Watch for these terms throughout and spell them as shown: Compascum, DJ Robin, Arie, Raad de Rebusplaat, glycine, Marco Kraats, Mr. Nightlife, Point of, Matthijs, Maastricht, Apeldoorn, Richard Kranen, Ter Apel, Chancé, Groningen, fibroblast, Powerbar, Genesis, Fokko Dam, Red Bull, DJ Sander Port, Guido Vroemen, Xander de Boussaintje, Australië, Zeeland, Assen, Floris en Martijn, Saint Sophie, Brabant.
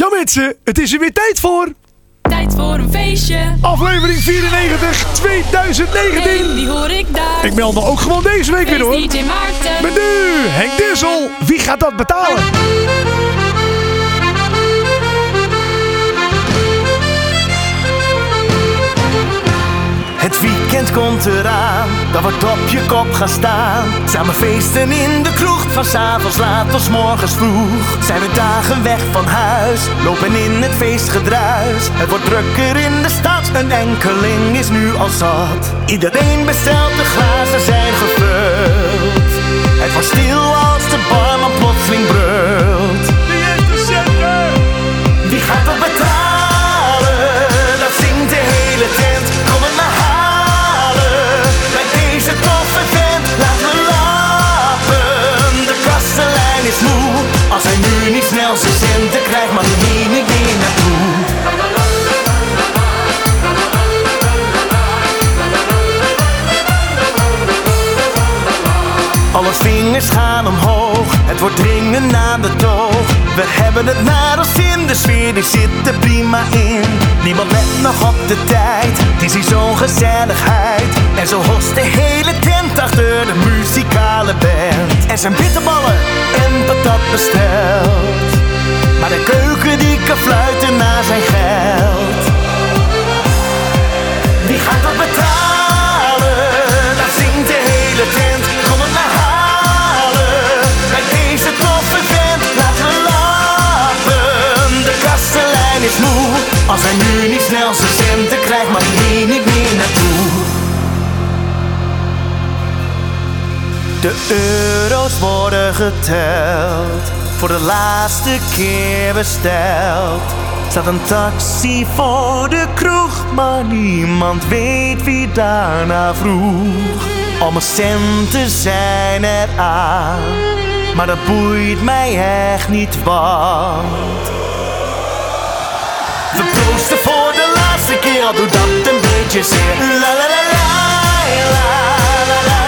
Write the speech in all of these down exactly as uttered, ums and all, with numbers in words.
Ja mensen, het is er weer tijd voor. Tijd voor een feestje. Aflevering vierennegentig, twintig negentien. En die hoor ik daar. Ik meld me ook gewoon deze week weer hoor. D J Maarten. Maar nu, Henk Dissel. Wie gaat dat betalen? Het weekend komt eraan, dat wordt op je kop gaan staan. Samen feesten in de kroeg, van 's avonds laat tot 's morgens vroeg. Zijn we dagen weg van huis, lopen in het feestgedruis. Het wordt drukker in de stad, een enkeling is nu al zat. Iedereen bestelt, de glazen zijn gevuld. Het wordt stil als de barman plotseling brult. Wie heeft de zender? Wie gaat dat betalen? Dat zingt de hele tent. Kom het maar halen, bij deze toffe vent. Laat me lappen, de kastelein is moe. Als hij nu niet snel zijn centen krijgt, mag hij hier niet meer naartoe. Alle vingers gaan omhoog, het wordt dringen aan de toog. We hebben het naar ons zin, de sfeer die zit er prima in. Niemand let nog op de tijd, het is hier zo'n gezelligheid. En zo host de hele tent achter de muzikale band. Er zijn bitterballen en patat besteld, maar de keuken die kan fluiten naar zijn geld. Wie gaat dat betalen? Daar zingt de hele tent. Kom het maar halen, bij deze toffe vent. Laten we lachen, de kastelein is moe. Als hij nu niet snel zijn centen krijgt, mag hij hier niet meer naartoe. De euro's worden geteld, voor de laatste keer besteld. Staat een taxi voor de kroeg, maar niemand weet wie daarna vroeg. Al mijn centen zijn er aan, maar dat boeit mij echt niet, want we proosten voor de laatste keer, al doet dat een beetje zeer. La la la la la la la la la la la.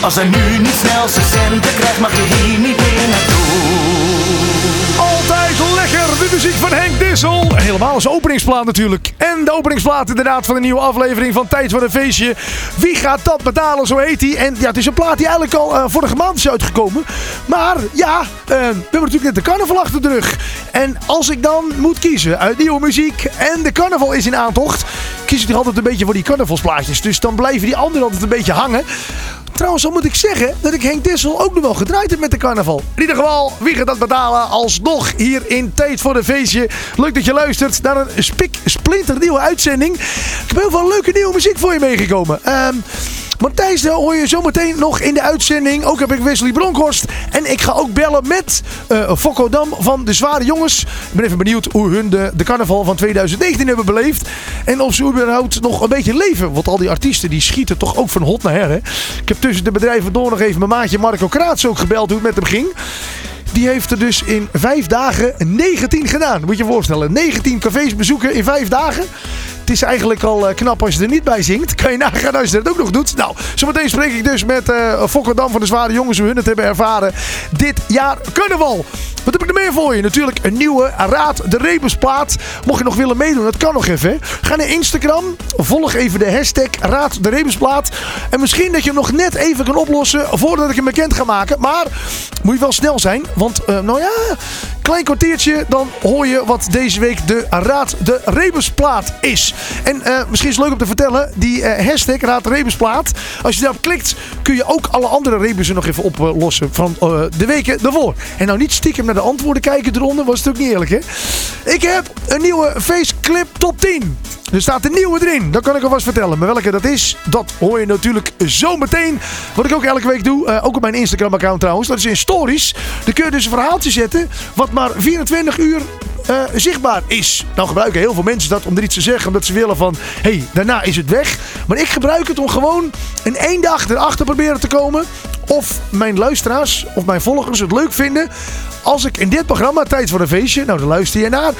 Als hij nu niet snel zijn centen krijgt, mag je hier niet meer naartoe. Altijd lekker, de muziek van Henk Dissel. En helemaal als openingsplaat natuurlijk. En de openingsplaat inderdaad van de nieuwe aflevering van Tijd voor een Feestje. Wie gaat dat betalen, zo heet hij. En ja, het is een plaat die eigenlijk al uh, vorige maand is uitgekomen. Maar ja, uh, we hebben natuurlijk net de carnaval achter de rug. En als ik dan moet kiezen uit nieuwe muziek en de carnaval is in aantocht, kies ik toch altijd een beetje voor die carnavalsplaatjes. Dus dan blijven die anderen altijd een beetje hangen. Trouwens, al moet ik zeggen dat ik Henk Dissel ook nog wel gedraaid heb met de carnaval. In ieder geval, wie gaat dat betalen? Alsnog hier in Tijd voor een Feestje. Leuk dat je luistert naar een spik splinternieuwe uitzending. Ik heb heel veel leuke nieuwe muziek voor je meegekomen. Um, Matthijs hoor je zometeen nog in de uitzending. Ook heb ik Wesley Bronkhorst. En ik ga ook bellen met uh, Fokko Dam van de Zware Jongens. Ik ben even benieuwd hoe hun de, de carnaval van twintig negentien hebben beleefd. En of ze überhaupt nog een beetje leven. Want al die artiesten die schieten toch ook van hot naar her. Hè? Ik heb tussen de bedrijven door nog even mijn maatje Marco Kraats ook gebeld hoe het met hem ging. Die heeft er dus in vijf dagen negentien gedaan. Moet je je voorstellen. negentien cafés bezoeken in vijf dagen. Het is eigenlijk al knap als je er niet bij zingt. Kan je nagaan als je dat ook nog doet. Nou, zometeen spreek ik dus met uh, Fokko Dam van de Zware Jongens. Hoe hun het hebben ervaren dit jaar carnaval. Wat heb ik er meer voor je? Natuurlijk een nieuwe Raad de Rebusplaat. Mocht je nog willen meedoen, dat kan nog even. Hè? Ga naar Instagram. Volg even de hashtag Raad de Rebusplaat. En misschien dat je hem nog net even kan oplossen voordat ik hem bekend ga maken. Maar moet je wel snel zijn. Want, uh, nou ja, klein kwartiertje. Dan hoor je wat deze week de Raad de Rebusplaat is. En uh, misschien is het leuk om te vertellen. Die uh, hashtag Raad de Rebusplaat. Als je daarop klikt, kun je ook alle andere rebussen nog even oplossen. Van uh, de weken daarvoor. En nou niet stiekem naar de antwoorden kijken eronder. Was natuurlijk niet eerlijk, hè? Ik heb een nieuwe feestclip top tien. Er staat een nieuwe erin. Dat kan ik alvast vertellen. Maar welke dat is, dat hoor je natuurlijk zo meteen. Wat ik ook elke week doe. Uh, ook op mijn Instagram account trouwens. Dat is in stories. Dan kun je dus een verhaaltje zetten. Wat maar vierentwintig uur uh, zichtbaar is. Nou gebruiken heel veel mensen dat om er iets te zeggen. Omdat ze willen van, hé, hey, daarna is het weg. Maar ik gebruik het om gewoon in één dag erachter proberen te komen of mijn luisteraars of mijn volgers het leuk vinden als ik in dit programma, Tijd voor een Feestje, nou dan luister je naar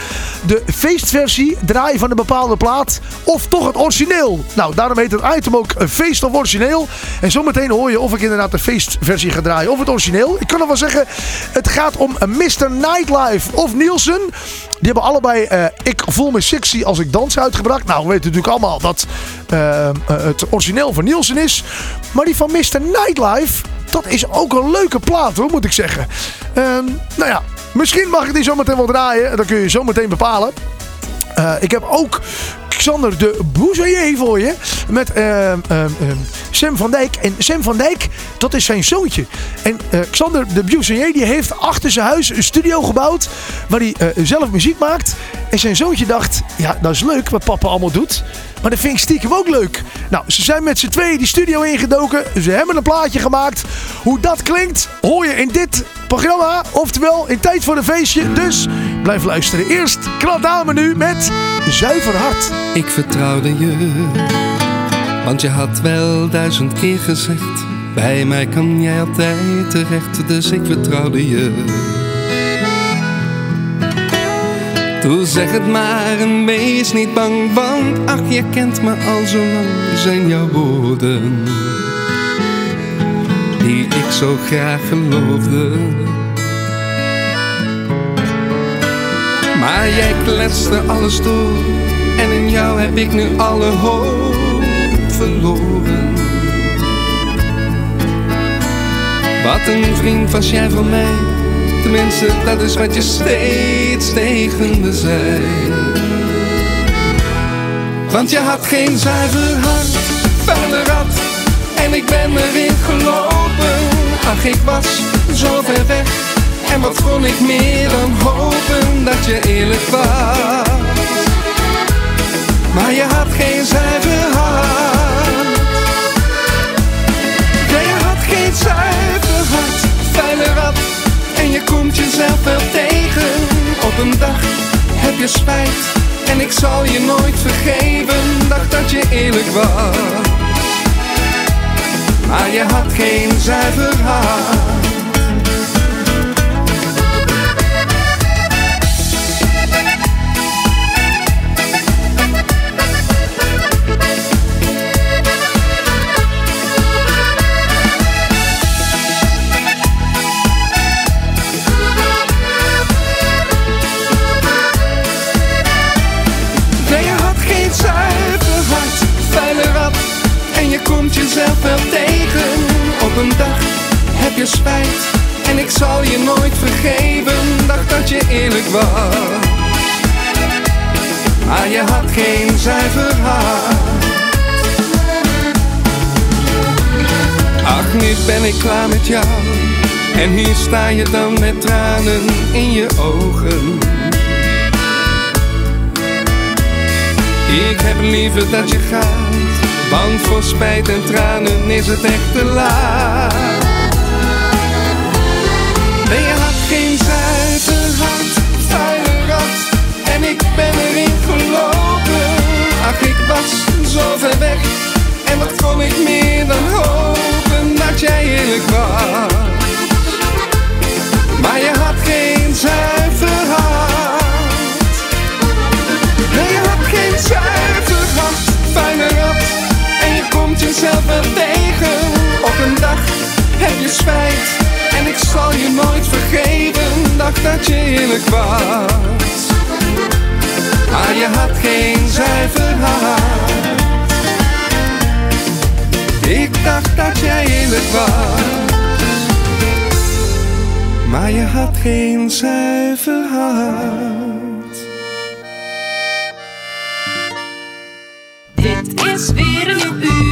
de feestversie draai van een bepaalde plaat of toch het origineel. Nou, daarom heet het item ook een feest of origineel. En zometeen hoor je of ik inderdaad de feestversie ga draaien of het origineel. Ik kan nog wel zeggen, het gaat om mister Nightlife of Nielson. Die hebben allebei uh, Ik voel me sexy als ik dans uitgebracht. Nou, we weten natuurlijk allemaal dat uh, het origineel van Nielson is. Maar die van mister Nightlife, dat is ook een leuke plaat hoor, moet ik zeggen. Uh, nou ja, misschien mag ik die zometeen wel draaien. Dan kun je zometeen bepalen. Uh, ik heb ook Xander de Boussaintje voor je. Met uh, uh, uh, Sem van Dijk. En Sem van Dijk, dat is zijn zoontje. En uh, Xander de Boussaintje, die heeft achter zijn huis een studio gebouwd. Waar hij uh, zelf muziek maakt. En zijn zoontje dacht, ja, dat is leuk wat papa allemaal doet. Maar dat vind ik stiekem ook leuk. Nou, ze zijn met z'n tweeën die studio ingedoken. Ze hebben een plaatje gemaakt. Hoe dat klinkt, hoor je in dit programma. Oftewel, in Tijd voor een Feestje. Dus blijf luisteren. Eerst Knal Dame nu met Zuiver Hart. Ik vertrouwde je, want je had wel duizend keer gezegd. Bij mij kan jij altijd terecht, dus ik vertrouwde je. Doe zeg het maar en wees niet bang, want ach, je kent me al zo lang. Zijn jouw woorden, die ik zo graag geloofde. Maar jij kletste alles door, en in jou heb ik nu alle hoop verloren. Wat een vriend was jij voor mij, tenminste dat is wat je steeds tegen me zei. Want je had geen zuiver hart, vuile rat, en ik ben erin gelopen. Ach, ik was zo ver weg. En wat kon ik meer dan hopen dat je eerlijk was. Maar je had geen zuiver hart. Ja, je had geen zuiver hart, vuile rat. En je komt jezelf wel tegen. Op een dag heb je spijt. En ik zal je nooit vergeven. Dacht dat je eerlijk was. Maar je had geen zuiver hart. Jezelf wel tegen. Op een dag heb je spijt. En ik zal je nooit vergeven. Dacht dat je eerlijk was. Maar je had geen zuiver hart. Ach, nu ben ik klaar met jou. En hier sta je dan met tranen in je ogen. Ik heb liever dat je gaat. Want voor spijt en tranen is het echt te laat. Nee, je had geen zuiver hart, vuile rat. En ik ben erin gelopen. Ach, ik was zo ver weg. En wat kon ik meer dan hopen dat jij eerlijk was. Maar je had geen zuiver hart. Nee, je had geen zuiver hart, vuile rat. Komt jezelf wel tegen. Op een dag heb je spijt. En ik zal je nooit vergeven. Dacht dat je eerlijk was. Maar je had geen zuiver hart. Ik dacht dat jij eerlijk was. Maar je had geen zuiver hart. Dit is weer een nieuw uur.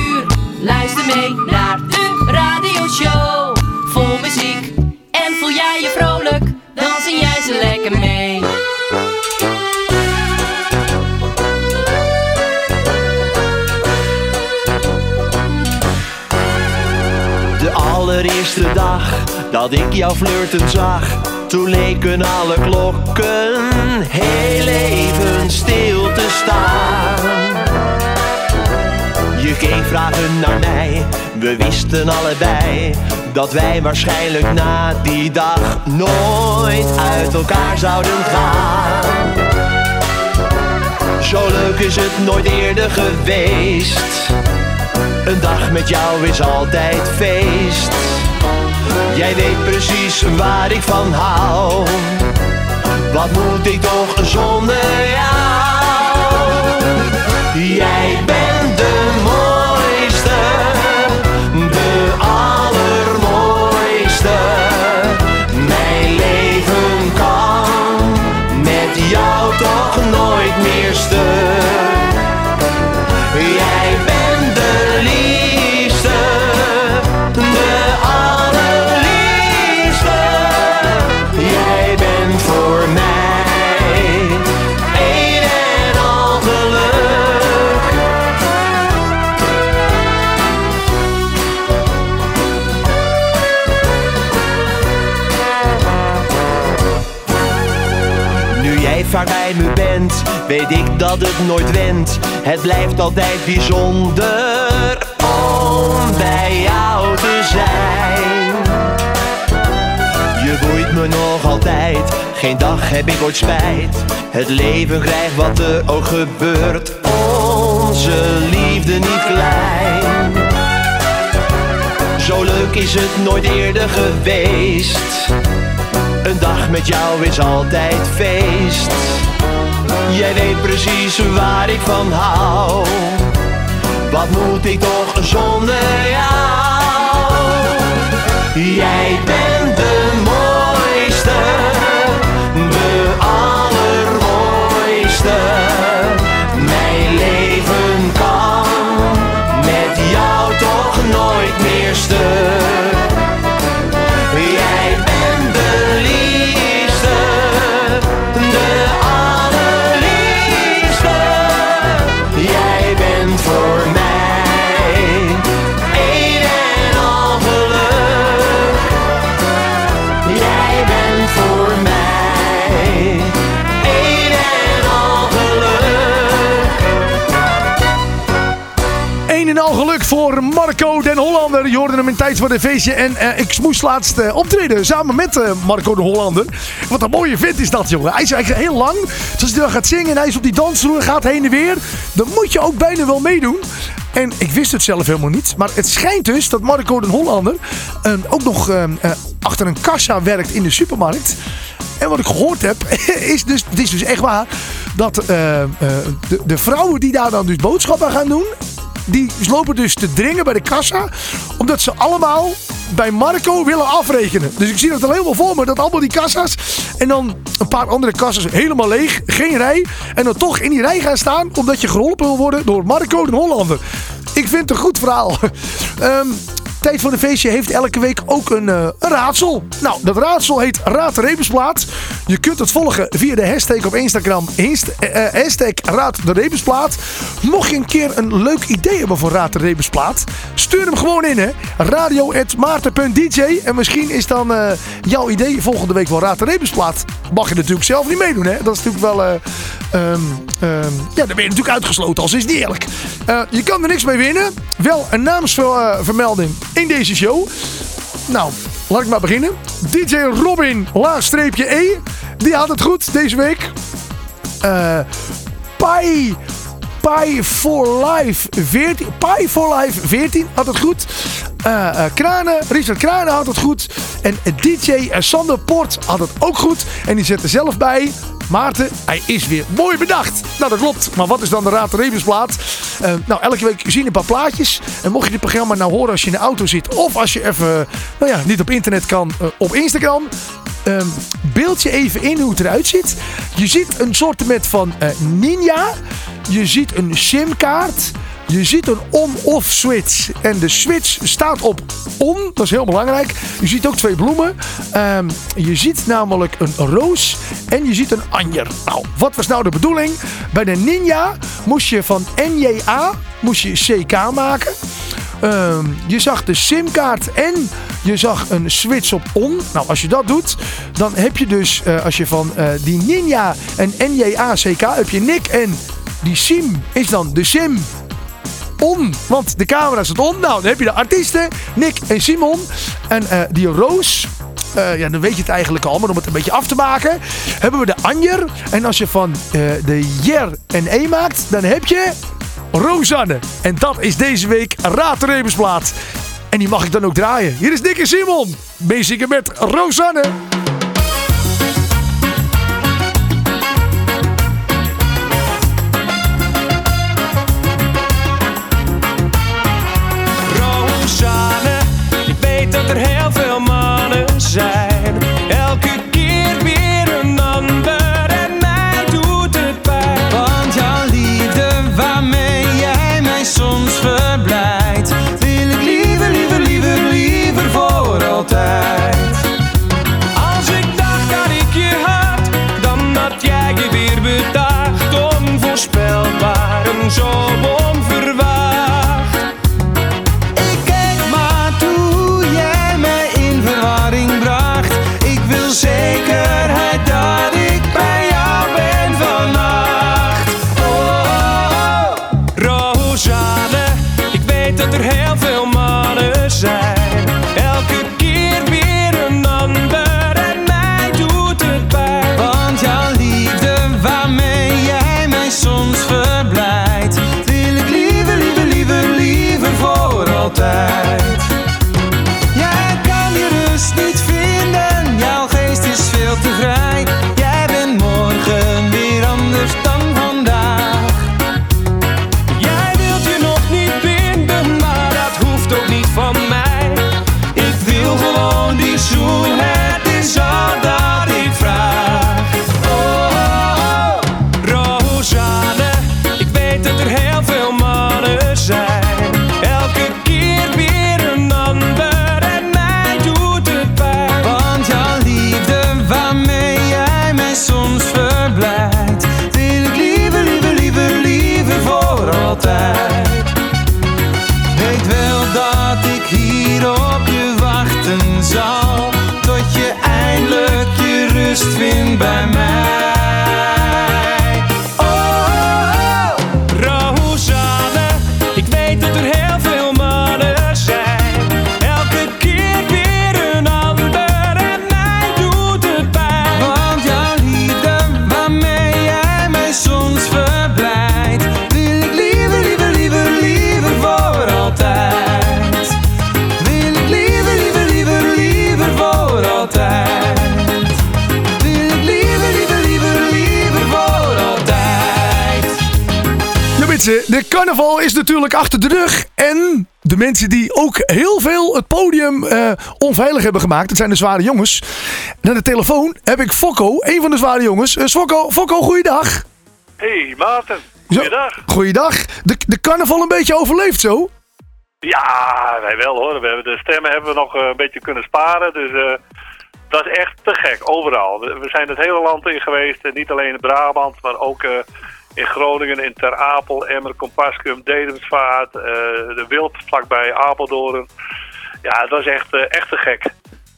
Luister mee naar de radioshow. Vol muziek en voel jij je vrolijk, dan zing jij ze lekker mee. De allereerste dag dat ik jou flirten zag, Toen leken alle klokken heel even stil te staan. Je keek vragen naar mij, we wisten allebei dat wij waarschijnlijk na die dag nooit uit elkaar zouden gaan. Zo leuk is het nooit eerder geweest. Een dag met jou is altijd feest. Jij weet precies waar ik van hou. Wat moet ik toch zonder jou? Jij bent de mooiste, de allermooiste. Mijn leven kan met jou toch nooit meer stuk. Jij bent de liefste, de allerliefste. Jij bent voor mij een en al geluk. Nu jij vaak bij me bent, weet ik dat het nooit went. Het blijft altijd bijzonder om bij jou te zijn. Je boeit me nog altijd, geen dag heb ik ooit spijt. Het leven krijgt wat er ook gebeurt, onze liefde niet klein. Zo leuk is het nooit eerder geweest. Een dag met jou is altijd feest. Jij weet precies waar ik van hou. Wat moet ik toch zonder jou? Jij bent de mooiste, de allermooiste. Mijn leven kan met jou toch nooit meer stuk. Jij bent de liefste, de allerliefste. Jij bent voor mij een en al geluk. Jij bent voor mij een en al geluk. Een en al geluk voor Marco de Hollander. Je hoorde hem in tijd van een feestje. En uh, ik moest laatst uh, optreden samen met uh, Marco de Hollander. Wat een mooie vent is dat, jongen. Hij is eigenlijk heel lang. Dus als hij dan gaat zingen en hij is op die dansvloer, gaat heen en weer. Dan moet je ook bijna wel meedoen. En ik wist het zelf helemaal niet. Maar het schijnt dus dat Marco de Hollander uh, ook nog uh, uh, achter een kassa werkt in de supermarkt. En wat ik gehoord heb, is dus, het is dus echt waar, dat uh, uh, de, de vrouwen die daar dan dus boodschappen gaan doen, die lopen dus te dringen bij de kassa, omdat ze allemaal bij Marco willen afrekenen. Dus ik zie dat al helemaal voor me, dat allemaal die kassa's en dan een paar andere kassa's helemaal leeg, geen rij, en dan toch in die rij gaan staan, omdat je geholpen wil worden door Marco de Hollander. Ik vind het een goed verhaal. Um, Tijd van de Feestje heeft elke week ook een, uh, een raadsel. Nou, dat raadsel heet Raad de Rebusplaat. Je kunt het volgen via de hashtag op Instagram. Inst- uh, hashtag Raad de Rebusplaat. Mocht je een keer een leuk idee hebben voor Raad de Rebusplaat, stuur hem gewoon in, hè. radio at maarten punt d j. En misschien is dan uh, jouw idee volgende week wel Raad de Rebusplaat. Mag je natuurlijk zelf niet meedoen, hè. Dat is natuurlijk wel... Uh, um, um, ja, dan ben je natuurlijk uitgesloten, als is niet eerlijk. Uh, je kan er niks mee winnen. Wel een naamsvermelding in deze show. Nou, laat ik maar beginnen. D J Robin, laagstreepje E. Die had het goed deze week. Uh, Pi, Pi vier Life veertien. Pi vier Life veertien had het goed. Uh, uh, Kranen, Richard Kranen had het goed. En D J Sander Port had het ook goed. En die zette zelf bij... Maarten, hij is weer mooi bedacht. Nou, dat klopt. Maar wat is dan de Raad de Rebusplaat? Uh, nou, elke week zien een paar plaatjes. En mocht je dit programma nou horen als je in de auto zit... of als je even, nou ja, niet op internet kan, uh, op Instagram... Um, beeld je even in hoe het eruit ziet. Je ziet een soort met van uh, ninja. Je ziet een simkaart. Je ziet een on-off switch. En de switch staat op on. Dat is heel belangrijk. Je ziet ook twee bloemen. Um, je ziet namelijk een roos. En je ziet een anjer. Nou, wat was nou de bedoeling? Bij de ninja moest je van N J A moest je C K maken. Um, je zag de simkaart en Je zag een switch op on. Nou, als je dat doet, dan heb je dus, uh, als je van uh, die Ninja en N J A C K, heb je Nick en die Sim is dan de Sim. On, want de camera staat on. Nou, dan heb je de artiesten, Nick en Simon. En uh, die Roos, uh, ja, dan weet je het eigenlijk al, maar om het een beetje af te maken, hebben we de Anjer. En als je van uh, de Jer en E maakt, dan heb je Rosanne. En dat is deze week Raad de Rebusplaat. En die mag ik dan ook draaien. Hier is Nick en Simon, bezig met Rosanne. Er heel veel mannen zijn, elke keer weer een ander en mij doet het pijn. Want jouw liefde waarmee jij mij soms verblijdt, wil ik liever, liever, liever, liever voor altijd. Als ik dacht dat ik je had, dan had jij je weer bedacht, onvoorspelbaar en zo onverwacht. Zekerheid dat ik bij jou ben vannacht. Oh, Rosanne, ik weet dat er heel veel mannen zijn. Elke keer weer een ander en mij doet het pijn. Want jouw liefde waarmee jij mij soms verblijdt, wil ik liever, liever, liever, liever voor altijd. Jij kan je rust niet vinden, jouw geest is veel te vrij. Jij bent morgen weer anders dan vandaag. Jij wilt je nog niet binden, maar dat hoeft ook niet van mij. Ik wil gewoon die zoen, het is al dat ik vraag. Oh, Rosanne, ik weet dat er heel veel mannen zijn. Elke keer weer een ander. Soms verblijft, wil ik liever, liever, liever, liever voor altijd. Weet wel dat ik hier op je wachten zal, tot je eindelijk je rust vindt bij mij. Oh, Rosanne, ik weet dat er heel veel mannen zijn. Elke keer weer een ander. De carnaval is natuurlijk achter de rug en de mensen die ook heel veel het podium uh, onveilig hebben gemaakt, dat zijn de Zware Jongens. En aan de telefoon heb ik Fokko, een van de Zware Jongens. Uh, Fokko, Fokko, goeiedag. Hey Maarten, goeiedag. Zo, goeiedag. De, de carnaval een beetje overleefd zo? Ja, wij wel hoor. We hebben de stemmen hebben we nog een beetje kunnen sparen, dus... Uh... Dat is echt te gek, overal. We zijn het hele land in geweest. En niet alleen in Brabant, maar ook uh, in Groningen, in Ter Apel, Emmer, Compascum, Dedemsvaart, uh, de Wilp vlakbij Apeldoorn. Ja, dat is echt, uh, echt te gek.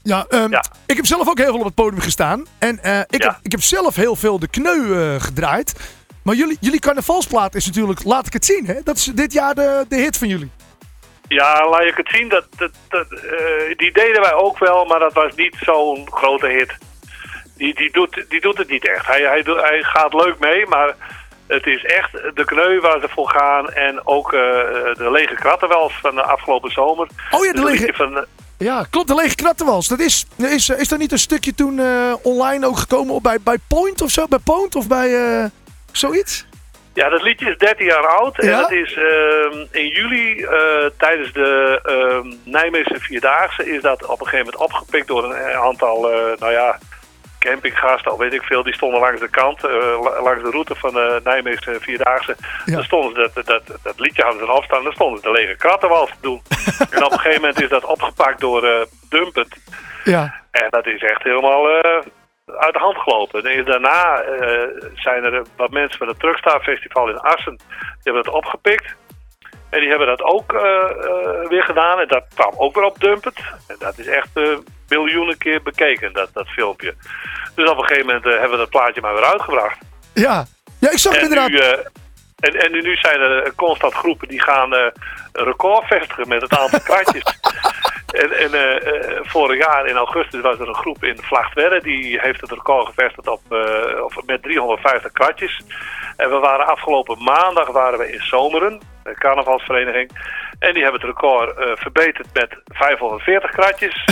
Ja, um, ja, ik heb zelf ook heel veel op het podium gestaan. En uh, ik, ja. heb, ik heb zelf heel veel de kneu uh, gedraaid. Maar jullie, jullie carnavalsplaat is natuurlijk, laat ik het zien, hè? Dat is dit jaar de, de hit van jullie. Ja, laat ik het zien. Dat, dat, dat, uh, die deden wij ook wel, maar dat was niet zo'n grote hit. Die, die, doet, die doet het niet echt. Hij, hij, hij gaat leuk mee, maar het is echt de kneu waar ze voor gaan. En ook uh, de lege krattenwals van de afgelopen zomer. Oh ja, de lege... Dus van, uh... ja, klopt, de lege krattenwals. Dat is, is, is dat niet een stukje toen uh, online ook gekomen bij, bij Point of zo? Bij Point of bij uh, zoiets? Ja, dat liedje is dertien jaar oud. Ja? En dat is uh, in juli uh, tijdens de uh, Nijmeegse Vierdaagse is dat op een gegeven moment opgepikt door een aantal uh, nou ja, campinggasten, al weet ik veel. Die stonden langs de kant, uh, langs de route van de Nijmeegse Vierdaagse. Ja. Dan stonden ze dat, dat, dat liedje hadden ze erop staan. Dan stonden ze de lege krattenwals te doen. En op een gegeven moment is dat opgepakt door uh, Dumpet. Ja. En dat is echt helemaal... Uh, uit de hand gelopen. En daarna uh, zijn er wat mensen van het Truckstar Festival in Assen, die hebben het opgepikt. En die hebben dat ook uh, uh, weer gedaan. En dat kwam ook weer op Dumpet. En dat is echt uh, miljoenen keer bekeken, dat, dat filmpje. Dus op een gegeven moment uh, hebben we dat plaatje maar weer uitgebracht. Ja, ja ik zag het en inderdaad. Nu, uh, en, en nu zijn er constant groepen die gaan uh, een record vestigen met het aantal kratjes. En, en uh, uh, vorig jaar in augustus was er een groep in Vlagtwerre. Die heeft het record gevestigd op, uh, op, met driehonderdvijftig kratjes. En we waren afgelopen maandag waren we in Zomeren, een carnavalsvereniging. En die hebben het record uh, verbeterd met vijfhonderdveertig kratjes.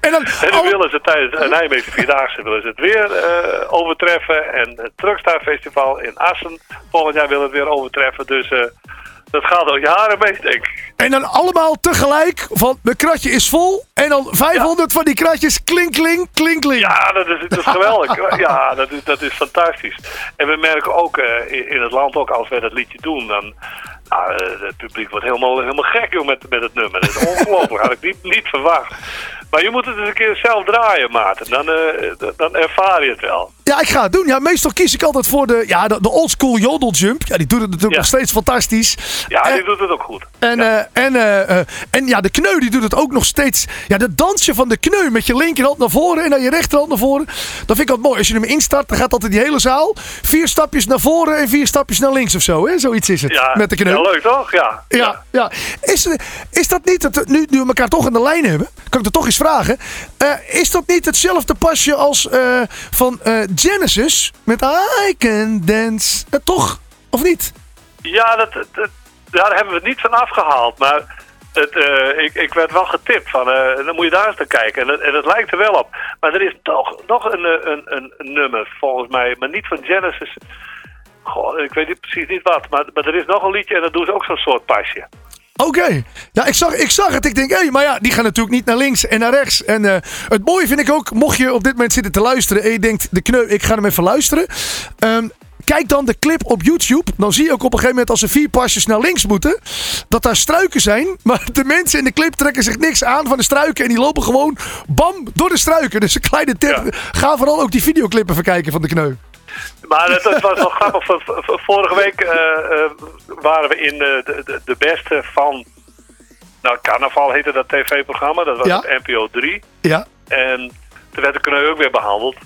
En dan, en dan oh, willen ze tijdens de Nijmeegse Vierdaagse willen ze het weer uh, overtreffen. En het Truckstar Festival in Assen volgend jaar wil het weer overtreffen. Dus uh, dat gaat al jaren mee, denk ik. En dan allemaal tegelijk, van mijn kratje is vol. En dan vijfhonderd ja. van die kratjes, klink, klink, klink, klink. Ja, dat is, dat is geweldig. Ja, dat is, dat is fantastisch. En we merken ook uh, in, in het land, ook als wij dat liedje doen, dan... Nou, het publiek wordt helemaal, helemaal gek joh, met, met het nummer. Dat is ongelooflijk, had ik niet, niet verwacht. Maar je moet het eens een keer zelf draaien, Maarten. Dan, uh, dan ervaar je het wel. Ja, ik ga het doen. Ja, meestal kies ik altijd voor de, ja, de, de oldschool jodeljump. Ja, die doet het natuurlijk ja. nog steeds fantastisch. Ja, en, die doet het ook goed. En ja, uh, en, uh, uh, en, ja de kneu die doet het ook nog steeds. Ja, dat dansje van de kneu met je linkerhand naar voren en dan je rechterhand naar voren. Dat vind ik altijd mooi. Als je hem instart, dan gaat altijd die hele zaal. Vier stapjes naar voren en vier stapjes naar links of zo. Hè? Zoiets is het ja. met de kneu. Ja, leuk toch? Ja. ja, ja. ja. Is, is dat niet, dat nu, nu we elkaar toch aan de lijn hebben, kan ik er toch eens vragen. Uh, is dat niet hetzelfde pasje als uh, van uh, Genesis met I Can Dance? Uh, toch? Of niet? Ja, dat, dat, daar hebben we het niet van afgehaald. Maar het, uh, ik, ik werd wel getipt van, uh, dan moet je daar eens naar kijken. En het, en het lijkt er wel op. Maar er is toch nog een, een, een, een nummer, volgens mij, maar niet van Genesis... Goh, ik weet niet precies niet wat, maar, maar er is nog een liedje en dat doen ze ook zo'n soort pasje. Oké, okay. ja, ik zag, ik zag het. Ik denk, hé, hey, maar ja, die gaan natuurlijk niet naar links en naar rechts. En uh, het mooie vind ik ook, mocht je op dit moment zitten te luisteren en je denkt, de kneu, ik ga hem even luisteren. Um, Kijk dan de clip op YouTube. Dan zie je ook op een gegeven moment als ze vier pasjes naar links moeten, dat daar struiken zijn. Maar de mensen in de clip trekken zich niks aan van de struiken. En die lopen gewoon bam door de struiken. Dus een kleine tip. Ja. Ga vooral ook die videoclip even kijken van de kneu. Maar het, het was wel grappig. Vorige week uh, uh, waren we in de, de, de beste van... Nou, Carnaval heette dat tv-programma. Dat was ja. op N P O drie. Ja. En toen werd de kneu ook weer behandeld.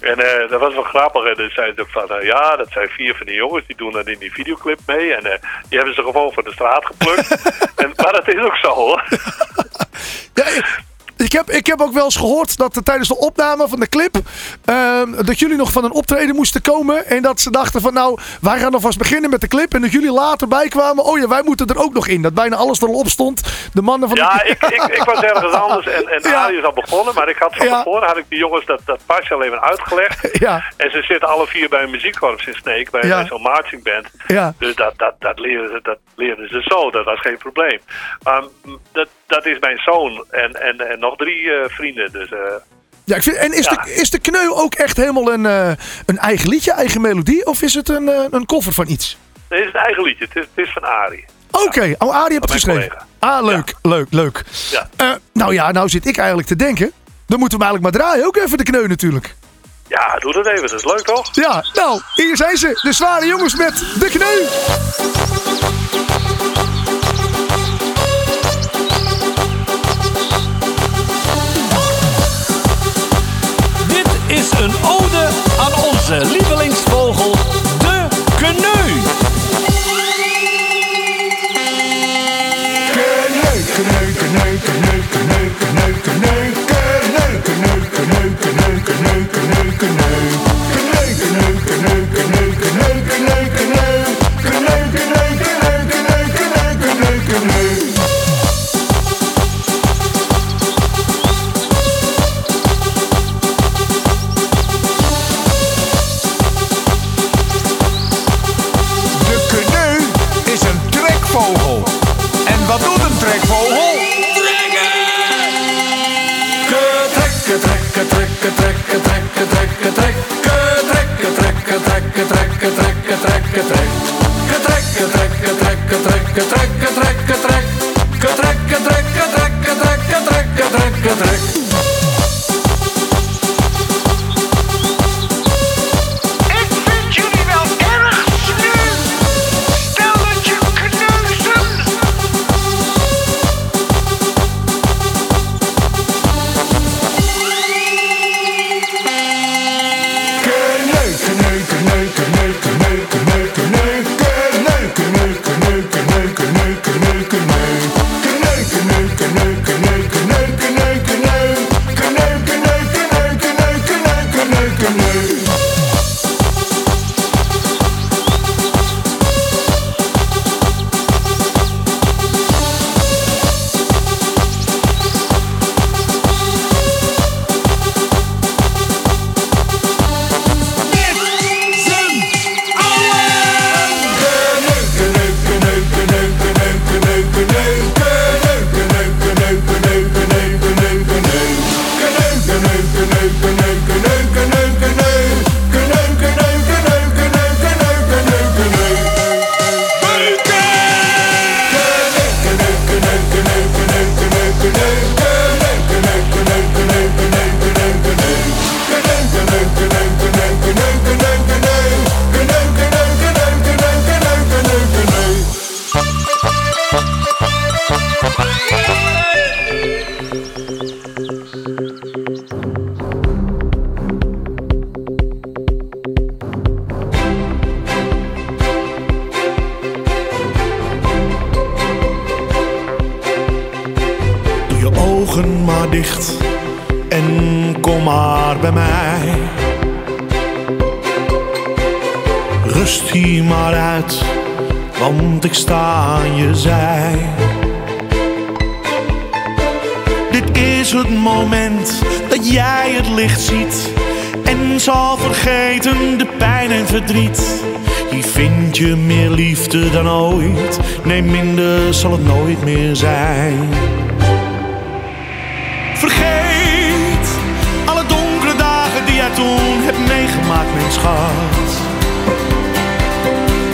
En uh, dat was wel grappig. En dan zei ze ook van, uh, ja, dat zijn vier van die jongens. Die doen dan in die videoclip mee. En uh, die hebben ze gewoon van de straat geplukt. En, maar dat is ook zo, hoor. Ja, Ik heb, ik heb ook wel eens gehoord dat er tijdens de opname van de clip... Uh, dat jullie nog van een optreden moesten komen. En dat ze dachten van nou, wij gaan alvast beginnen met de clip. En dat jullie later bijkwamen. Oh ja, wij moeten er ook nog in. Dat bijna alles er al op stond. De mannen van ja, de... ik, ik, ik was ergens anders. En, en ja. Arie is al begonnen. Maar ik had van ja. tevoren had ik die jongens dat, dat pasje alleen maar uitgelegd. Ja. En ze zitten alle vier bij een muziekkorps in Sneek. Bij ja. zo'n marchingband. Ja. Dus dat, dat, dat, leerden ze, dat leerden ze zo. Dat was geen probleem. Maar dat, dat is mijn zoon. En, en, en nog drie uh, vrienden, dus... Uh, ja, ik vind, en is, ja. de, is de kneu ook echt helemaal een, uh, een eigen liedje, eigen melodie? Of is het een, uh, een cover van iets? Nee, het is een eigen liedje. Het is, het is van Arie. Oké, okay. ja. oh, Arie hebt het geschreven. Collega. Ah, leuk, ja. leuk, leuk. Ja. Uh, nou ja, nou zit ik eigenlijk te denken. Dan moeten we eigenlijk maar draaien. Ook even de kneu natuurlijk. Ja, doe dat even. Dat is leuk, toch? Ja, nou, hier zijn ze. De Zware Jongens met de kneu. Is een ode aan onze lievelingsvogel, de kneu. Kneu, kneu, kneu, kneu, kneu, kneu, kneu, kneu, kneu, kneu, kneu, kneu, kneu, kneu. Ik vind jullie wel erg sneu. Stel dat je kneu dicht en kom maar bij mij. Rust hier maar uit, want ik sta aan je zij. Dit is het moment dat jij het licht ziet en zal vergeten de pijn en verdriet. Hier vind je meer liefde dan ooit, nee minder zal het nooit meer zijn. Vergeet alle donkere dagen die jij toen hebt meegemaakt, mijn schat.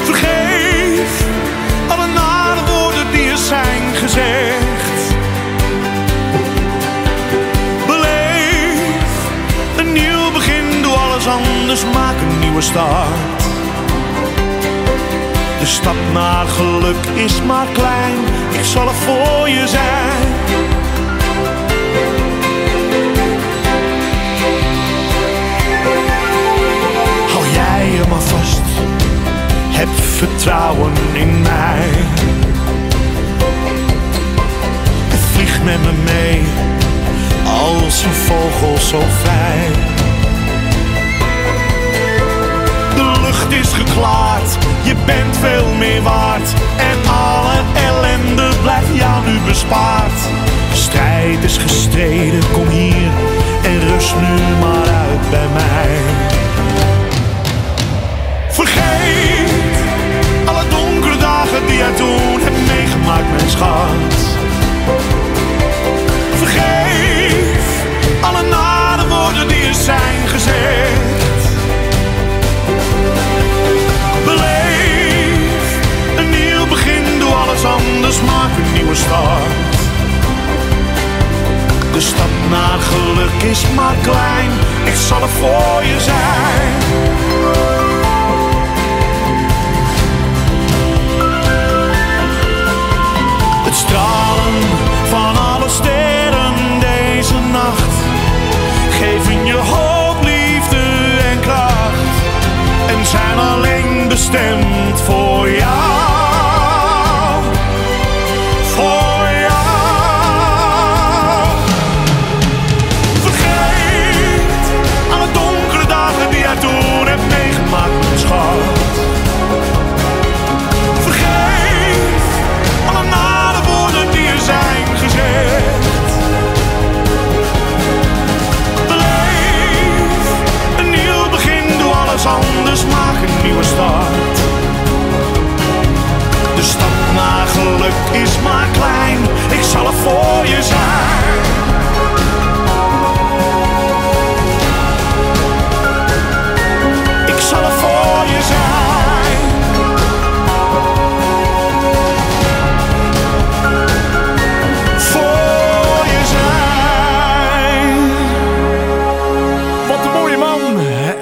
Vergeef alle nare woorden die er zijn gezegd. Beleef een nieuw begin, doe alles anders, maak een nieuwe start. De stap naar geluk is maar klein, ik zal er voor je zijn. Hou jij je maar vast, heb vertrouwen in mij. En vlieg met me mee, als een vogel zo vrij. De lucht is geklaard, je bent veel meer waard. En alle ellende blijft jou nu bespaard. De strijd is gestreden, kom hier en rust nu maar uit bij mij. Vergeet alle donkere dagen die jij toen hebt meegemaakt, mijn schat. Vergeef alle nare woorden die er zijn gezegd. Beleef een nieuw begin, doe alles anders, maak een nieuwe start. De stap naar geluk is maar klein, ik zal er voor je zijn. Het stralen van alle sterren deze nacht geven je hoop, liefde en kracht. En zijn alleen bestemd voor jou, voor jou. Vergeet alle donkere dagen die jij toen hebt meegemaakt, mijn schat. Vergeet alle nare woorden die er zijn gezegd. Beleef een nieuw begin, doe alles anders. Nieuwe start. De stap naar geluk is maar klein, ik zal er voor je zijn. Ik zal er voor je zijn. Voor je zijn. Wat een mooie man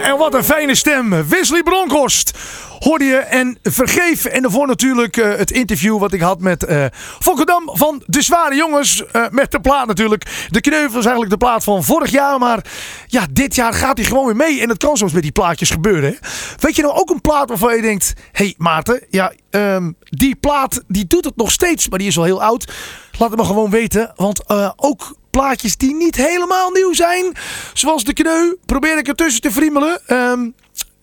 en wat een fijne stem. Wesley Bronkhorst hoorde je en vergeef. En daarvoor natuurlijk uh, het interview wat ik had met uh, Fokko Dam van de Zware Jongens. Uh, met de plaat natuurlijk. De Kneuf was eigenlijk de plaat van vorig jaar. Maar ja, dit jaar gaat hij gewoon weer mee. En dat kan soms met die plaatjes gebeuren. Hè? Weet je nou ook een plaat waarvan je denkt... Hé hey Maarten, ja, um, die plaat die doet het nog steeds. Maar die is wel heel oud. Laat het maar gewoon weten. Want uh, ook... plaatjes die niet helemaal nieuw zijn. Zoals de Kneu. Probeer ik ertussen te friemelen. Um,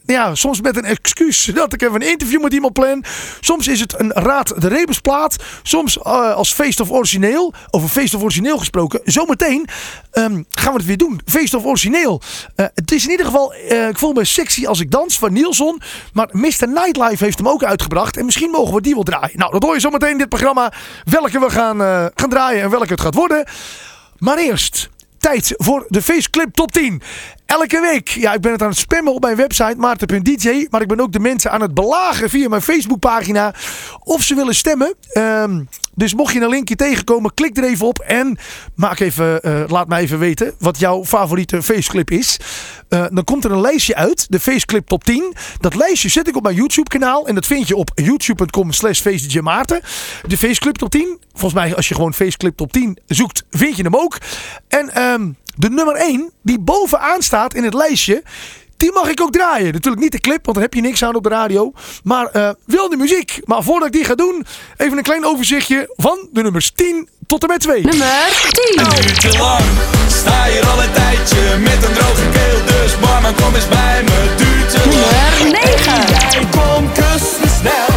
ja, soms met een excuus dat ik even een interview met iemand plan. Soms is het een Raad de Rebusplaat. Soms uh, als Feest of Origineel. Over Feest of Origineel gesproken. Zometeen um, gaan we het weer doen. Feest of Origineel. Uh, het is in ieder geval, uh, ik voel me sexy als ik dans van Nielson. Maar mister Nightlife heeft hem ook uitgebracht. En misschien mogen we die wel draaien. Nou, dat hoor je zometeen in dit programma. Welke we gaan, uh, gaan draaien en welke het gaat worden. Maar eerst, tijd voor de feestclip top tien. Elke week, ja, ik ben het aan het spammen op mijn website maarten punt d j. Maar ik ben ook de mensen aan het belagen via mijn Facebookpagina of ze willen stemmen. Um, dus mocht je een linkje tegenkomen, klik er even op en maak even, uh, laat mij even weten wat jouw favoriete feestclip is. Uh, dan komt er een lijstje uit, de feestclip top tien. Dat lijstje zet ik op mijn YouTube kanaal en dat vind je op youtube punt com slash feestdjmaarten. De feestclip top tien, volgens mij als je gewoon feestclip top tien zoekt, vind je hem ook. En... Um, de nummer één die bovenaan staat in het lijstje, Die mag ik ook draaien. Natuurlijk niet de clip, want daar heb je niks aan op de radio. Maar uh, wel de muziek. Maar voordat ik die ga doen, even een klein overzichtje van de nummers tien tot en met twee. Nummer tien. Een uurtje lang sta hier al een tijdje met een droge keel. Dus barman, kom eens bij me. Duurt te lang. Nummer negen. Jij kom kussen snel.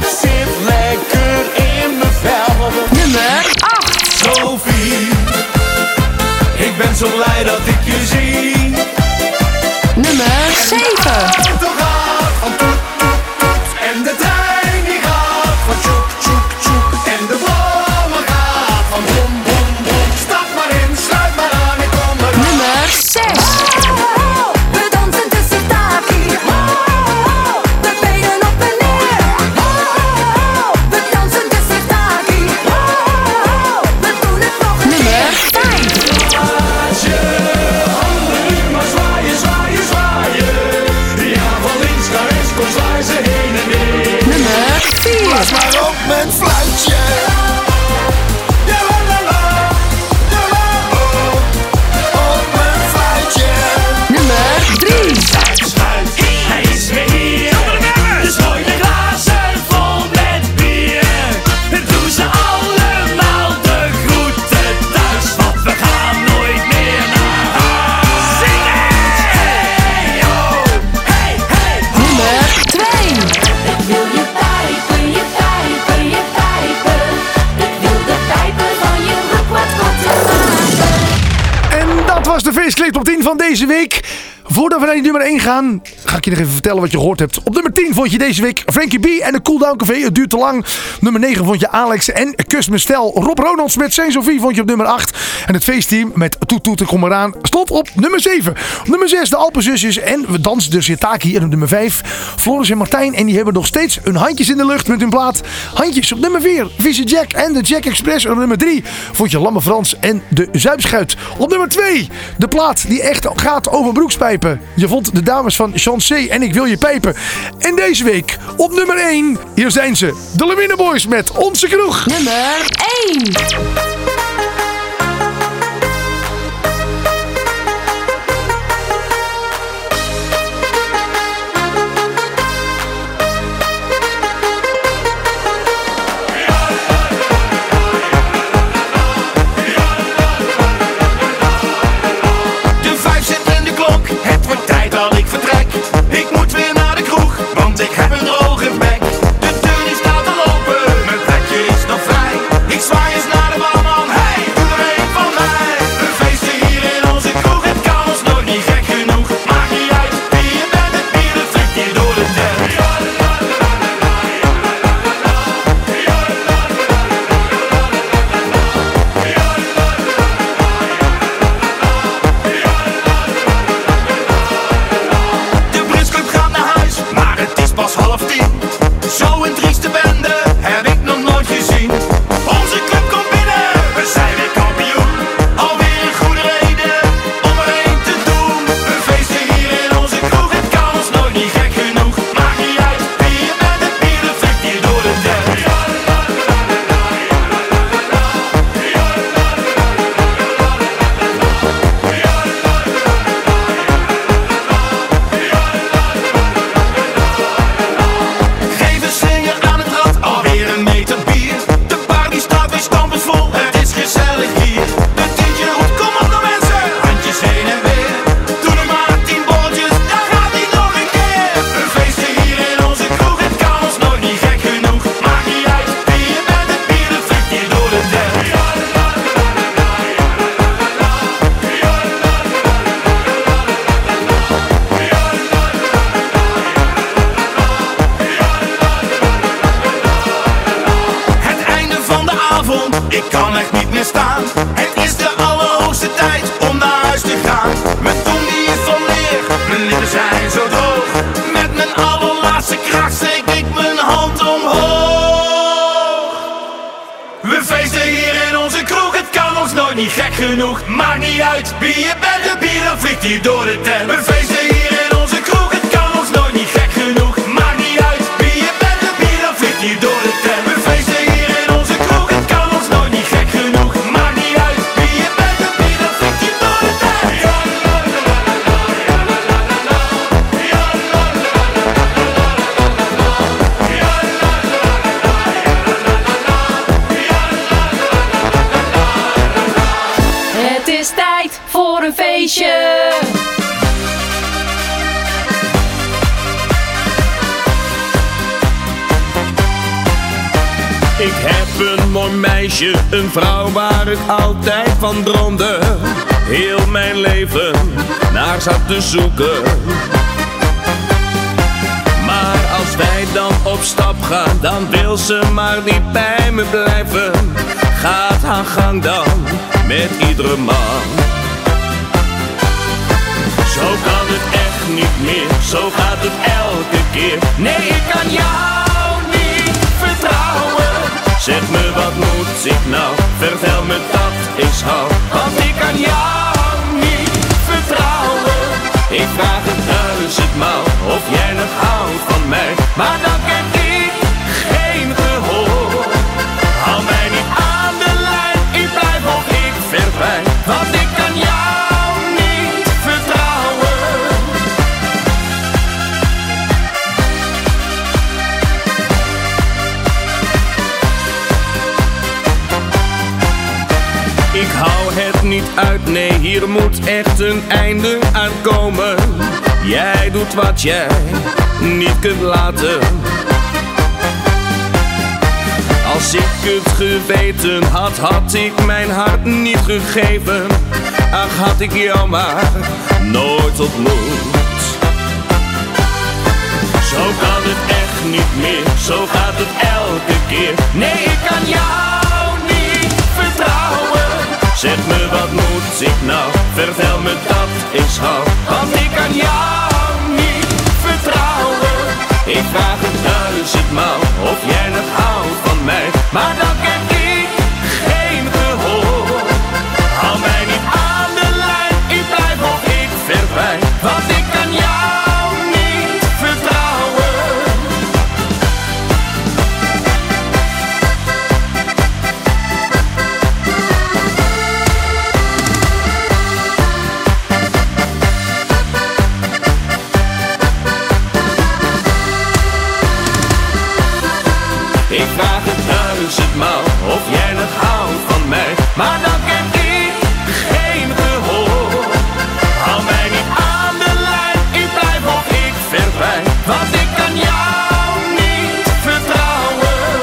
Zit lekker in mijn vel. Nummer acht. Sophie, ik ben zo blij dat ik je zie. Nummer zeven. De auto gaat van toet, toet, toet. En de trein die gaat van tjoek, tjoek, tjoek. En de vlammer gaat van bom, bom, bom. Stap maar in, sluit maar aan, ik kom eraan. Nummer zes. Oh, oh, oh, we dansen tussen taki. Oh, oh, oh, we benen op en neer. Oh, oh, oh, we dansen tussen taki. Oh, oh, oh, we doen het nog een nummer vijf. Laat je handen nu maar zwaaien, zwaaien. Nummer vier. Pas maar op mijn fluitje. Ja la la la, ja la oh, op mijn fluitje. Nummer drie. Schuin, schuin, hij is weer hier. Dus gooi de glazen vol met bier. En doe ze allemaal de groeten thuis, want we gaan nooit meer naar huis. Zingen! Hey oh, hey hey ho. Nummer twee. Wil je pijpen, je pijpen, je pijpen. Ik wil de pijpen van je broek wat korter maken. En dat was de feestclip op tien van deze week. Voordat we naar die nummer één gaan, ga ik je nog even vertellen wat je gehoord hebt. Op nummer tien vond je deze week Frankie B en de Cooldown Café. Het duurt te lang. Nummer negen vond je Alex en Kus Me Stel. Rob Ronalds met Saint Sophie vond je op nummer acht. En het feestteam met Toet Toet en Kom Eraan stond op nummer zeven. Op nummer zes de Alpenzusjes en we dansen dus Yataki. En op nummer vijf Floris en Martijn. En die hebben nog steeds hun handjes in de lucht met hun plaat. Handjes op nummer vier. Vieze Jack en de Jack Express. En op nummer drie vond je Lamme Frans en de Zuipschuit. Op nummer twee de plaat die echt gaat over broekspijpen. Je vond de dames van Chancé en Ik Wil Je Pijpen. En deze week op nummer één, hier zijn ze, de Lamine Boys met Onze Kroeg. Nummer één. Ik heb een mooi meisje, een vrouw waar ik altijd van droomde. Heel mijn leven naar zat te zoeken. Maar als wij dan op stap gaan, dan wil ze maar niet bij me blijven. Gaat haar gang dan met iedere man. Zo kan het echt niet meer, zo gaat het elke keer. Nee, ik kan jou niet vertrouwen. Zeg me, wat moet ik nou? Vertel me dat ik hou. Want ik kan jou niet vertrouwen. Ik vraag het duizendmaal of jij nog houdt van mij. Maar dan krijg ik geen gehoor. Hou mij niet aan de lijn, ik blijf of ik verdwijn. Want ik kan jou niet vertrouwen. Ik hou het niet uit, nee, hier moet echt een einde aan komen. Jij doet wat jij niet kunt laten. Als ik het geweten had, had ik mijn hart niet gegeven. Ach, had ik jou maar nooit ontmoet. Zo kan het echt niet meer, zo gaat het elke keer. Nee, ik kan jou niet vertrouwen. Zeg me, wat moet ik nou? Vertel me dat ik hou. Want ik kan jou niet vertrouwen. Ik vraag het duizendmaal of jij nog houdt van mij. Maar dan krijg ik geen gehoor. Hou mij niet aan de lijn, ik blijf of ik verdwijn. Want ik kan jou niet vertrouwen. Ik vraag het duizendmaal of jij nog houdt van mij. Maar dan krijg ik geen gehoor. Hou mij niet aan de lijn, ik blijf of ik verdwijn. Want ik kan jou niet vertrouwen.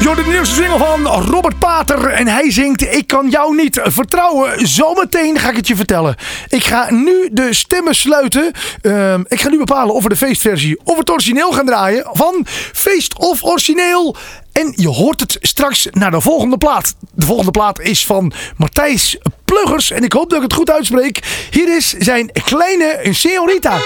Yo, de nieuwste single van Robert Pater. En hij zingt Ik kan jou niet vertrouwen. Zometeen ga ik het je vertellen. Ik ga nu de stemmen sluiten. Uh, ik ga nu bepalen of we de feestversie of het origineel gaan draaien. Van feest of origineel. En je hoort het straks naar de volgende plaat. De volgende plaat is van Matthijs Pluggers. En ik hoop dat ik het goed uitspreek. Hier is zijn kleine Señorita.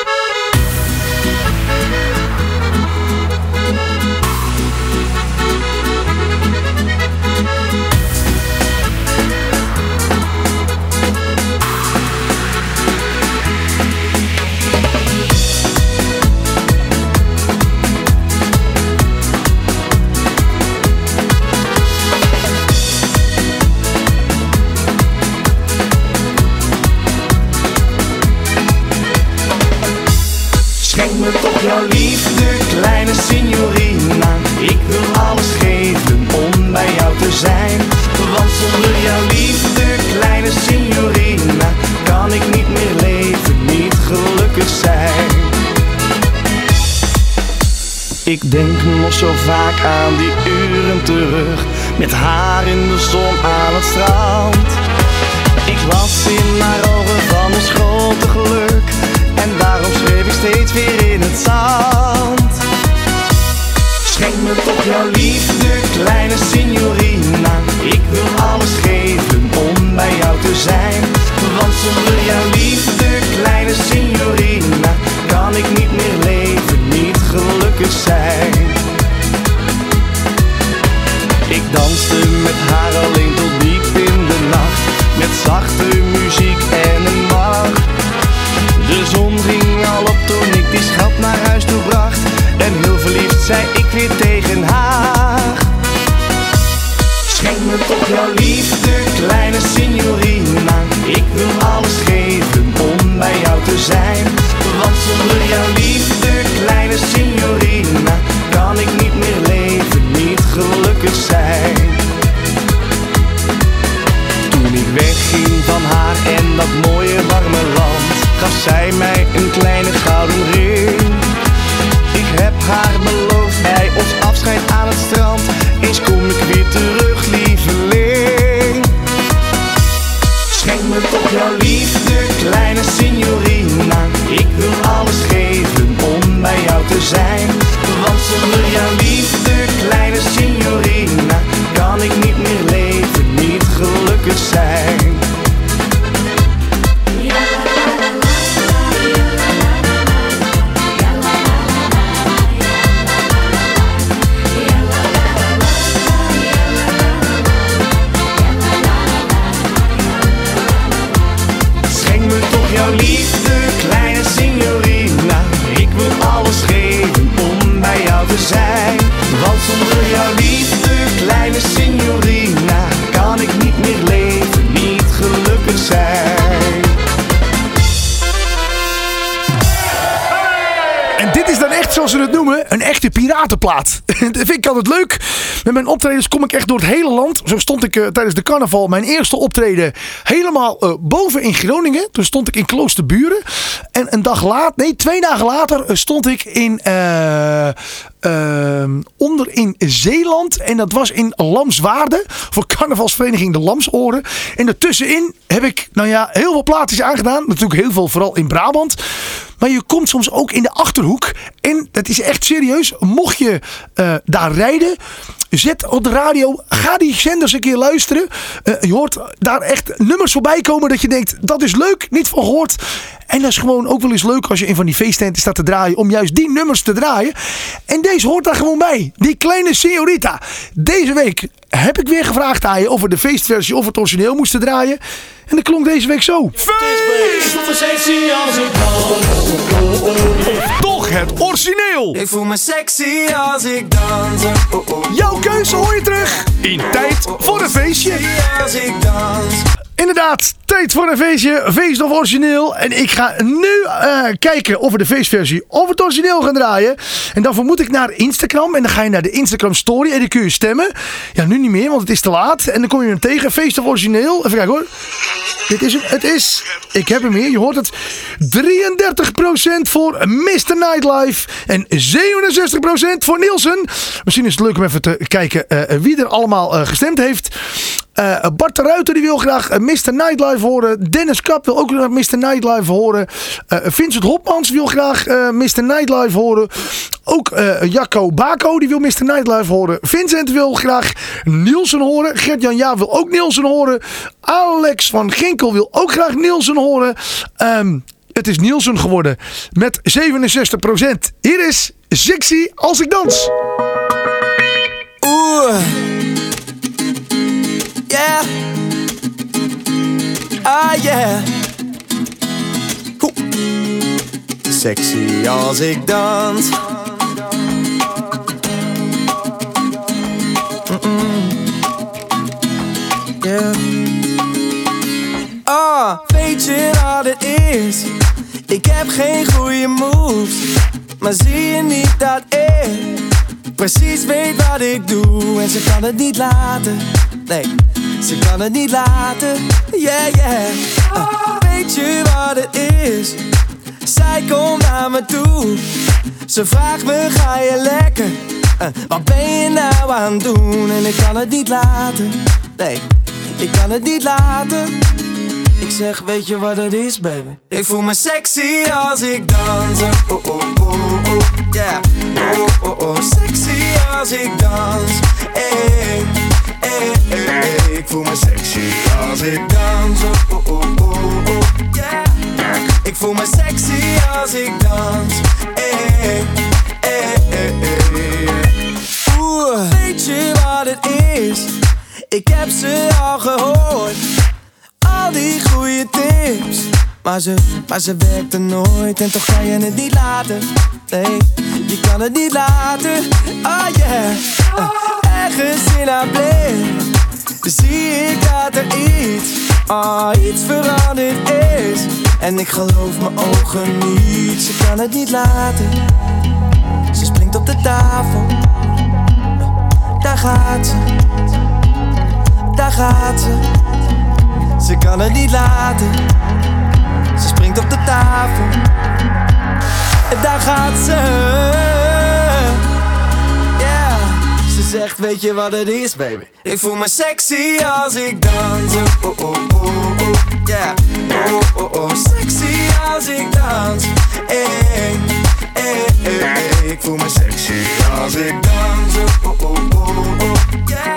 Jouw liefde, kleine signorina. Ik wil alles geven om bij jou te zijn. Want zonder jouw liefde, kleine signorina, kan ik niet meer leven, niet gelukkig zijn. Ik denk nog zo vaak aan die uren terug, met haar in de zon aan het strand. Ik las in haar ogen van ons grote geluk. En daarom schreef ik steeds weer in het zand. Schenk me toch jouw liefde, kleine signorina. Ik wil alles geven om bij jou te zijn. Want zonder jouw liefde, kleine signorina, kan ik niet meer leven, niet gelukkig zijn. Ik danste met haar alleen tot diep in de nacht, met zachte muziek en een macht. De zon ging al op toen ik die schat naar huis toe bracht. En heel verliefd zei ik weer tegen haar: schenk me toch jouw liefde, kleine signorina. Ik wil alles geven om bij jou te zijn. Want zonder jouw liefde, kleine signorina, kan ik niet meer leven, niet gelukkig zijn. Toen ik wegging van haar en dat mooie warme land, gaf zij mij een kleine gouden ring. jouw liefde, kleine signorina. Ik wil alles geven om bij jou te zijn. Want zonder jouw liefde, kleine signorina, kan ik niet meer leven, niet gelukkig zijn. En dit is dan echt, zoals ze het noemen, een echte piratenplaat. Dat vind ik altijd leuk. Met mijn optredens kom ik echt door het hele land. Zo stond ik uh, tijdens de carnaval, mijn eerste optreden, helemaal uh, boven in Groningen. Toen stond ik in Kloosterburen. En een dag later, nee, twee dagen later, uh, stond ik in... Uh, Uh, onder in Zeeland. En dat was in Lamswaarde. Voor carnavalsvereniging De Lamsoren. En daartussenin heb ik, nou ja, heel veel plaatjes aangedaan. Natuurlijk heel veel, vooral in Brabant. Maar je komt soms ook in de Achterhoek. En dat is echt serieus. Mocht je uh, daar rijden, zet op de radio. Ga die zenders een keer luisteren. Uh, je hoort daar echt nummers voorbij komen dat je denkt, dat is leuk, niet van gehoord. En dat is gewoon ook wel eens leuk als je in van die feesttenten staat te draaien, om juist die nummers te draaien. En deze hoort daar gewoon bij. Die kleine señorita. Deze week heb ik weer gevraagd aan je of we de feestversie of het origineel moesten draaien. En dat klonk deze week zo. Feest! Of toch het origineel. Ik voel me sexy als ik dans. Oh, oh. Jouw keuze hoor je terug. In tijd voor een feestje. Als ik dans. Inderdaad, tijd voor een feestje, feest of origineel. En ik ga nu uh, kijken of we de feestversie of het origineel gaan draaien. En daarvoor moet ik naar Instagram. En dan ga je naar de Instagram story en dan kun je stemmen. Ja, nu niet meer, want het is te laat. En dan kom je hem tegen, feest of origineel. Even kijken hoor. Dit is hem, het is, ik heb hem hier, je hoort het. drieëndertig procent voor mister Nightlife en zevenenzestig procent voor Nielson. Misschien is het leuk om even te kijken uh, wie er allemaal uh, gestemd heeft. Uh, Bart de Ruiter die wil graag mister Nightlife horen. Dennis Kap wil ook graag mister Nightlife horen. Uh, Vincent Hopmans wil graag uh, mister Nightlife horen. Ook uh, Jacco Bako die wil mister Nightlife horen. Vincent wil graag Nielsen horen. Gert-Jan Ja wil ook Nielsen horen. Alex van Ginkel wil ook graag Nielsen horen. Um, het is Nielsen geworden met zevenenzestig procent. Hier is Sexy als ik dans. Oeh. Yeah. Ah yeah. Ho. Sexy als ik dans. Mm-mm. Yeah. Ah, weet je wat het is? Ik heb geen goede moves, maar zie je niet dat ik precies weet wat ik doe? En ze kan het niet laten. Nee, ze kan het niet laten, yeah, yeah. Uh, weet je wat het is? Zij komt naar me toe. Ze vraagt me, ga je lekker? Uh, wat ben je nou aan het doen? En ik kan het niet laten, nee, ik kan het niet laten. Ik zeg, weet je wat het is, baby? Ik voel me sexy als ik dans. Oh, oh, oh, oh, yeah. Oh, oh, oh, sexy als ik dans. Hey. Hey, hey, hey. Ik voel me sexy als ik dans, oh, oh, oh, oh, yeah. Ik voel me sexy als ik dans, hey, hey, hey, hey. Oeh, weet je wat het is? Ik heb ze al gehoord, al die goede tips. Maar ze, maar ze werkt er nooit en toch ga je het niet laten. Nee, je kan het niet laten, oh yeah. Uh, ergens in haar blik zie ik dat er iets, oh, iets veranderd is. En ik geloof mijn ogen niet, ze kan het niet laten. Ze springt op de tafel, daar gaat ze, daar gaat ze. Ze kan het niet laten, ze springt op de tafel, daar gaat ze. Ze zegt, weet je wat het is, baby? Ik voel me sexy als ik dans. Oh, oh, oh, oh, yeah. Oh, oh, oh, sexy als ik dans. Hey, hey, hey, hey. Ik voel me sexy als ik dans. Oh, oh, oh, oh, yeah.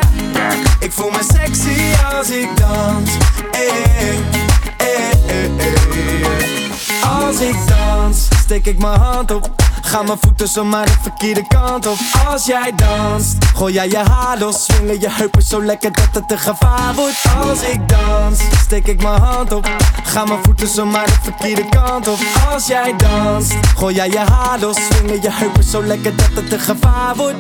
Ik voel me sexy als ik dans. Hey, hey, hey, hey. Als ik dans, steek ik mijn hand op. Ga mijn voeten zomaar de verkeerde kant op. Als jij danst, gooi jij je haar los. Swingen je heupen zo lekker dat het een gevaar wordt. Als ik dans, steek ik mijn hand op. Ga mijn voeten zomaar de verkeerde kant op. Als jij danst, gooi jij je haar los. Swingen je heupen zo lekker dat het een gevaar wordt.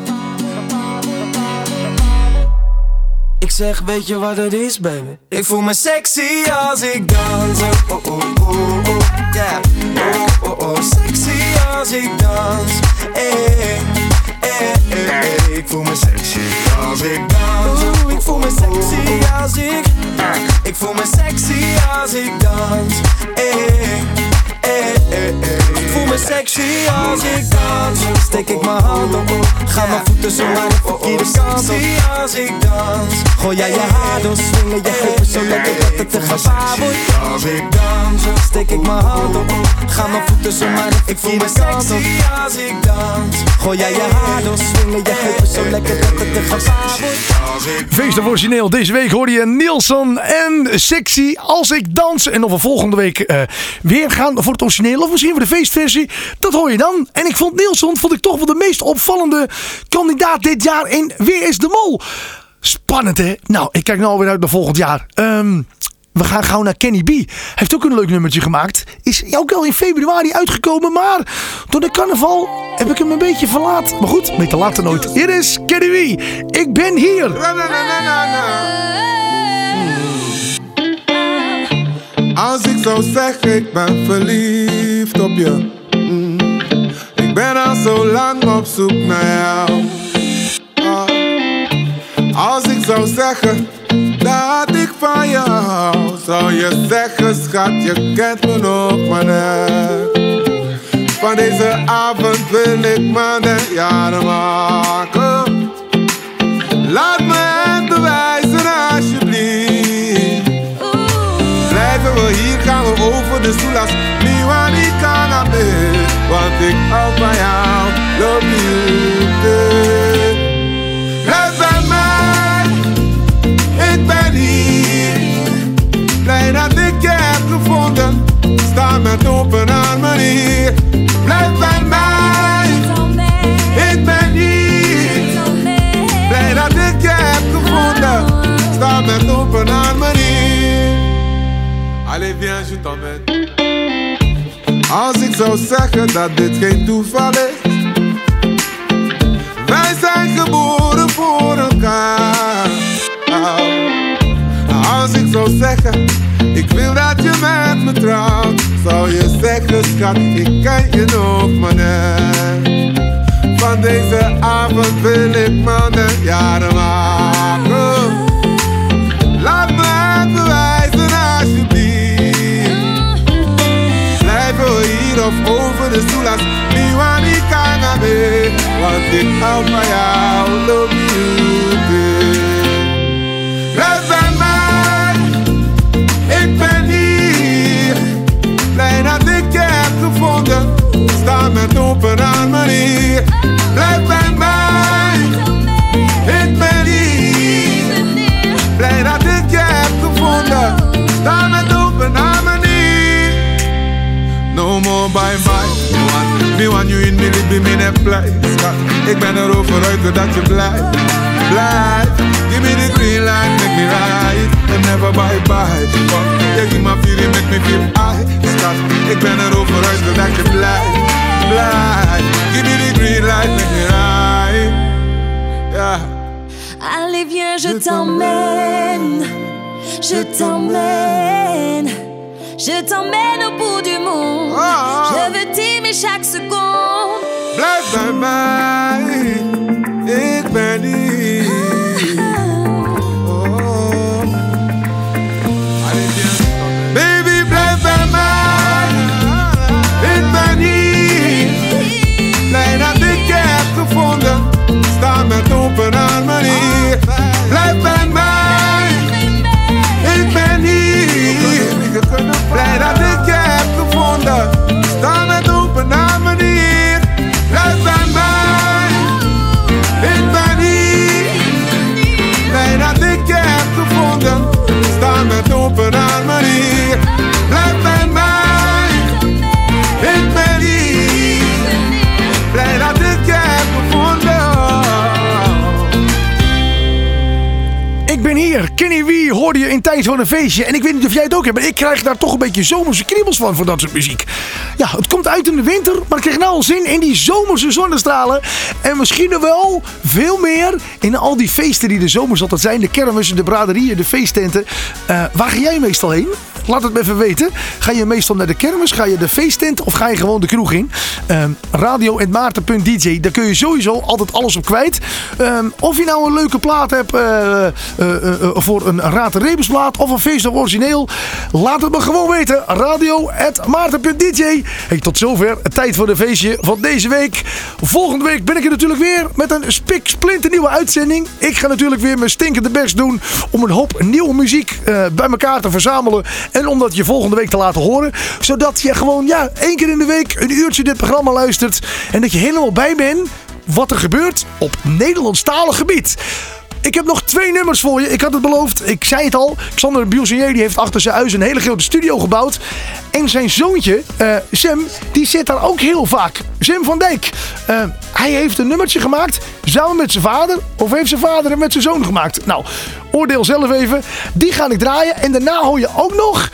Ik zeg, weet je wat het is, baby? Ik voel me sexy als ik dans. Oh, oh, oh, oh, yeah. Oh, oh, oh, sexy als ik dans. Eh, eh, eh, eh. Ik voel me sexy als ik dans. Oh, ik voel me sexy als ik. Ik voel me sexy als ik dans. Eh, eh, eh, eh. Ik voel me sexy als ik dans. Steek ik mijn hand op. Ga mijn voeten zo maar de verkeerde kant op. Als ik dans. Gooi jij je haar door, swingen je heupen zo lekker dat het een gevaar wordt. Als ik dans, steek ik mijn hand op. Ga mijn voeten zo maar de verkeerde kant op. Als ik dans. Gooi jij je haar door, swingen je heupen zo lekker dat het een gevaar wordt. Feest of origineel. Deze week hoorde je Nielson en Sexy als ik dans. En of we volgende week uh, weer gaan voor het origineel of misschien voor de feestversie. Dat hoor je dan. En ik vond Nielson vond ik toch wel de meest opvallende kandidaat dit jaar in Weer is de Mol. Spannend, hè? Nou, ik kijk nou alweer uit naar volgend jaar. Um, we gaan gauw naar Kenny B. Hij heeft ook een leuk nummertje gemaakt. Is ook al in februari uitgekomen, maar door de carnaval heb ik hem een beetje verlaat. Maar goed, beter later nooit. Hier is Kenny B. Ik ben hier. Als ik zo zeg, ik ben verliefd op je. Mm. Ik ben al zo lang op zoek naar jou. Ah. Als ik zou zeggen dat ik van je hou, zou je zeggen, schat, je kent me nog maar net. Van deze avond wil ik mijn jaren maken. Laat me het bewijzen alsjeblieft. Blijven we hier, gaan we over de soela's. Niemand kan aan me, want ik hou van jou, love you. Blij dat ik je heb gevonden, sta met open armen hier. Blijf bij mij, ik ben hier. Blij dat ik je heb gevonden, sta met open armen hier. Allez, viens, je t'emmène. Als ik zou zeggen dat dit geen toeval is. Wij zijn geboren voor elkaar. Oh. Als ik zou zeggen, ik wil dat je met me trouwt, zou je zeggen, schat, ik ken je nog maar net. Van deze avond wil ik mannen jaren maken. Laat me het bewijzen alsjeblieft. Blijven we hier of over de soela's, niemand die kan naar mee, want ik hou van jou, love you baby. Blijf bij mij, ik ben hier. Blij dat ik je heb gevonden, sta met open armen hier. Blijf bij mij, ik ben hier. Blij dat ik je heb gevonden, sta met open armen hier. No more bye bye, me want you in me, leave me in that place. Ik ben er over uit dat je blijft, blijft. Give me the green light, make me ride, and never bye-bye. Je geeft me feeling, make me feel high. Stop, ik ben er over uit zodat je blijft, blijft. Give me the green light, make me ride, yeah. Allez viens, je t'emmène, je t'emmène, je t'emmène au bout du monde. Oh. Je veux t'aimer chaque seconde. Blijf bij mij, ik ben hier. Sta met open armen hier. Blijf bij mij, ik ben hier. Blij dat ik je heb gevonden, sta met open armen hier. Blijf bij mij. Kenny B hoorde je in tijd van een feestje. En ik weet niet of jij het ook hebt, maar ik krijg daar toch een beetje zomerse kriebels van, voor dat soort muziek. Ja, het komt uit in de winter, maar ik krijg nou al zin in die zomerse zonnestralen. En misschien wel veel meer in al die feesten die de zomers altijd zijn. De kermissen, de braderieën, de feesttenten. Uh, waar ga jij meestal heen? Laat het me even weten. Ga je meestal naar de kermis? Ga je de feesttent? Of ga je gewoon de kroeg in? Um, radio at maarten punt d j. Daar kun je sowieso altijd alles op kwijt. Um, of je nou een leuke plaat hebt uh, uh, uh, uh, voor een Raad de Rebusplaat of een feestdag origineel. Laat het me gewoon weten. radio at maarten punt d j. Hey, tot zover. Tijd voor de feestje van deze week. Volgende week ben ik er natuurlijk weer met een spiksplinternieuwe uitzending. Ik ga natuurlijk weer mijn stinkende best doen om een hoop nieuwe muziek uh, bij elkaar te verzamelen. En om dat je volgende week te laten horen. Zodat je gewoon ja, één keer in de week een uurtje dit programma luistert. En dat je helemaal bij bent wat er gebeurt op Nederlandstalig gebied. Ik heb nog twee nummers voor je. Ik had het beloofd. Ik zei het al. Xander de Boussaintje heeft achter zijn huis een hele grote studio gebouwd. En zijn zoontje, uh, Sem, die zit daar ook heel vaak. Sem van Dijk. Uh, hij heeft een nummertje gemaakt samen met zijn vader. Of heeft zijn vader het met zijn zoon gemaakt? Nou, oordeel zelf even. Die ga ik draaien. En daarna hoor je ook nog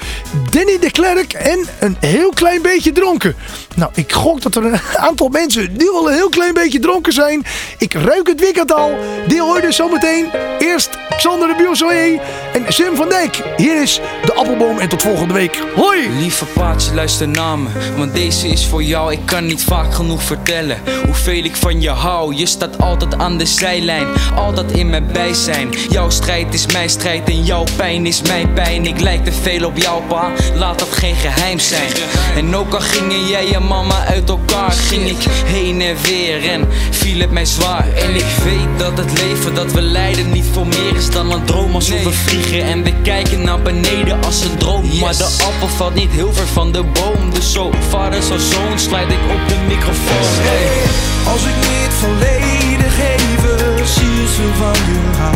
Danny de Klerk en een heel klein beetje dronken. Nou, ik gok dat er een aantal mensen nu al een heel klein beetje dronken zijn. Ik ruik het weekend al. Die hoor je dus zometeen. Eerst Xander de Boussaintje en Sem van Dijk. Hier is De Appelboom en tot volgende week. Hoi! Lieve paatje, luister naar me, want deze is voor jou. Ik kan niet vaak genoeg vertellen hoeveel ik van je hou. Je staat altijd aan de zijlijn, altijd in mijn bijzijn. Jouw strijd is mijn strijd en jouw pijn is mijn pijn. Ik lijk te veel op jou, pa. Laat dat geen geheim zijn. En ook al gingen jij en mama uit elkaar, ging ik heen en weer en viel het mij zwaar. En ik weet dat het leven dat we leiden niet voor meer is dan een droom. Als nee. we vliegen en we kijken naar beneden als een droom. yes. Maar de appel valt niet heel ver van de boom. Dus zo, vader zo zoon, slijt ik op de microfoon. hey, Als ik niet volledig even zie zo van je hou,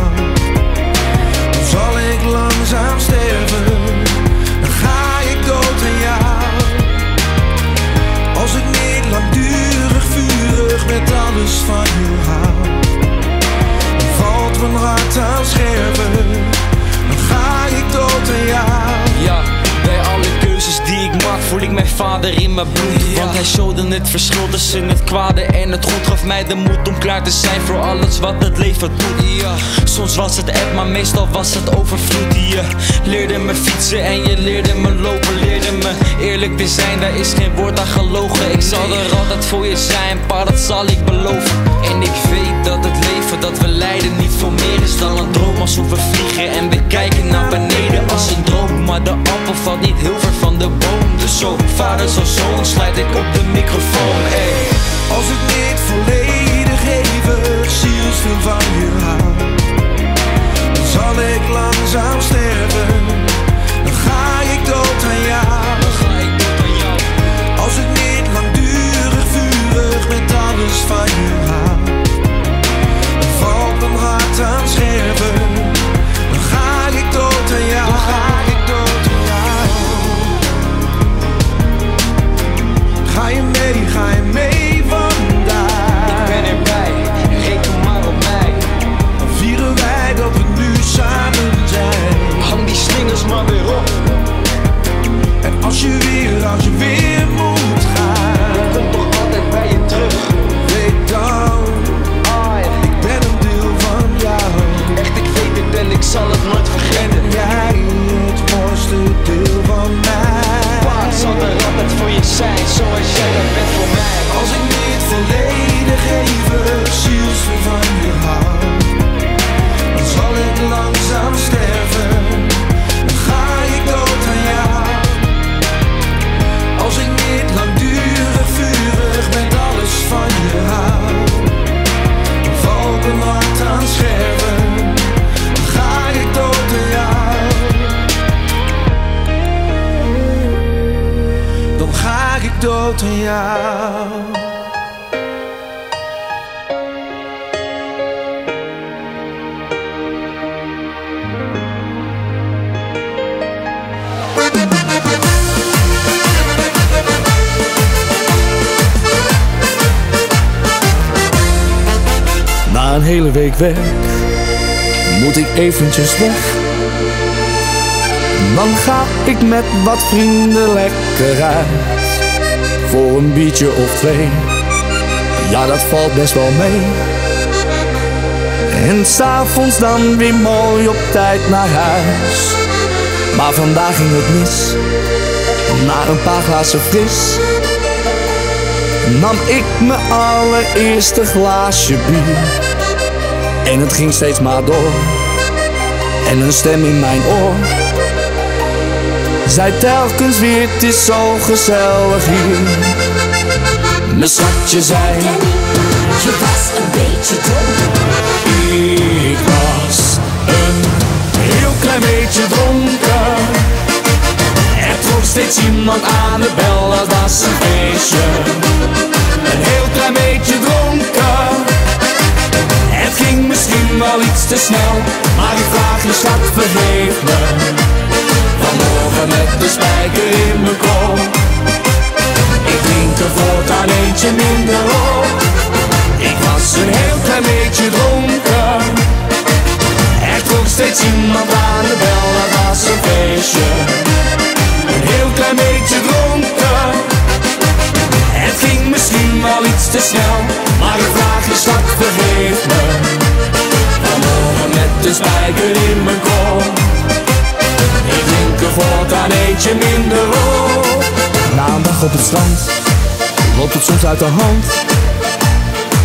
dan zal ik langzaam sterven. Dan ga ik dood aan jou. Als ik niet langdurig vurig met alles van je hou, dan valt mijn hart aan scherven. Dan ga ik dood aan jou. Ja, bij alle keuzes die ik maak voel ik mijn vader in mijn bloed. Want hij showde het verschil tussen het kwade en het goed. Gaf mij de moed om klaar te zijn voor alles wat het leven doet. ja. Soms was het app, maar meestal was het overvloed. Je leerde me fietsen en je leerde me lopen. Leerde me eerlijk te zijn, daar is geen woord aan gelogen. Ik zal er altijd voor je zijn, pa, dat zal ik beloven. En ik weet dat het leven dat we leiden niet veel meer is dan een droom. Als we vliegen en we kijken naar beneden als een droom. Maar de appel valt niet heel ver van de boom. Dus zo, vader zo zoon, slijt ik op de microfoon. hey. Als ik niet volledig even zielsveel van je hou, dan zal ik langzaam sterven. Dan ga ik dood aan jou. Als ik niet langdurig vurig met alles van je hou, dan valt mijn hart aan scherven. Dan ga ik dood aan jou. Dan ga ik dood aan jou. Ga je mee, ga je mee vandaag? Ik ben erbij, reken maar op mij. Dan vieren wij dat we nu samen zijn. Hang die slingers maar weer op. En als je weer, als je weer moet gaan, ik kom toch altijd bij je terug. Weet dan, ik ben een deel van jou. Echt, ik weet het en ik zal het nooit vergeten. En jij het mooiste deel van mij. Pa, zal er altijd voor je zijn, zoals jij dat bent voor mij. Als ik niet volledig even zielsveel van je hou, dan zal ik langzaam sterven. Dan ga ik dood aan jou. Als ik niet langdurig vurig met alles van je hou, dan valt mijn hart aan scherven. Dan ga ik dood aan jou. Dan ga ik dood aan jou. Na een hele week werk moet ik eventjes weg. Dan ga ik met wat vrienden lekker uit, voor een biertje of twee. Ja, dat valt best wel mee. En s'avonds dan weer mooi op tijd naar huis. Maar vandaag ging het mis. Na een paar glazen fris nam ik mijn allereerste glaasje bier. En het ging steeds maar door. En een stem in mijn oor zei telkens weer, het is zo gezellig hier. Mijn schatje zei, je was een beetje dronken. Ik was een heel klein beetje dronken. Er trok steeds iemand aan de bel, dat was een feestje. Een heel klein beetje dronken. Het ging misschien wel iets te snel, maar ik vraag je schat, vergeef me. Vanmorgen met de spijker in mijn kop. Ik drink er voortaan eentje minder op. Ik was een heel klein beetje dronken. Er trok steeds iemand aan de bel, dat was een feestje. Een heel klein beetje dronken. Het ging misschien wel iets te snel, maar ik vraag je schat, vergeef me. Vanmorgen met de spijker in mijn kop. Ik drink er voortaan eentje minder op. Na een dag op het strand loopt het soms uit de hand.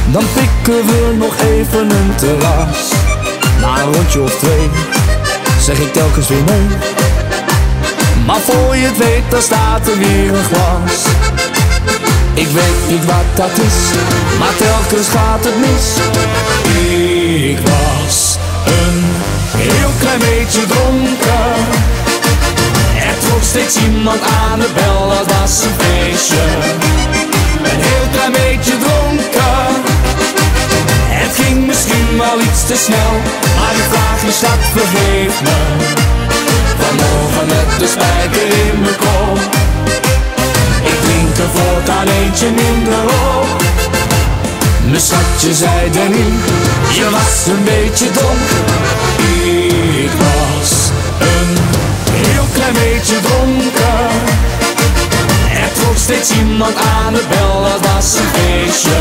Dan pikken we nog even een terras. Na een rondje of twee zeg ik telkens weer nee. Maar voor je het weet, dan staat er weer een glas. Ik weet niet wat dat is, maar telkens gaat het mis. Ik was een heel klein beetje dronken. Er trok steeds iemand aan de bel, dat was een feestje. Een heel klein beetje dronken. Het ging misschien wel iets te snel, maar ik vraag je schat, vergeef me. Vanmorgen met de spijker in mijn kop. Ik drink er voortaan eentje minder op. Mijn schatje zei Danny, je was een beetje dronken. Ik was een heel klein beetje dronken. Er trok steeds iemand aan de bel, dat was een feestje.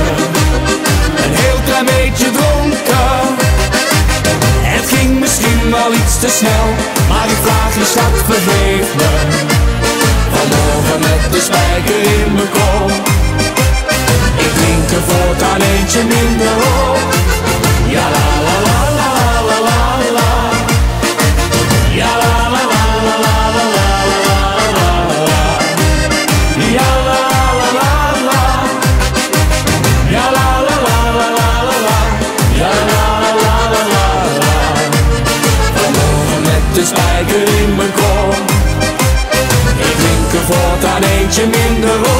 Een heel klein beetje dronken. Het ging misschien wel iets te snel, maar ik vraag je schat, vergeef me. Vanmorgen met de spijker in mijn kop. Ik drink er voortaan eentje minder op. Ja la la la la la la la. Ja la la la la la la la la. Ja la la la la la. Ja la la la la la la. Ja la la la la la la. Vanmorgen met de spijker in mijn kop. Ik drink er voortaan eentje minder op.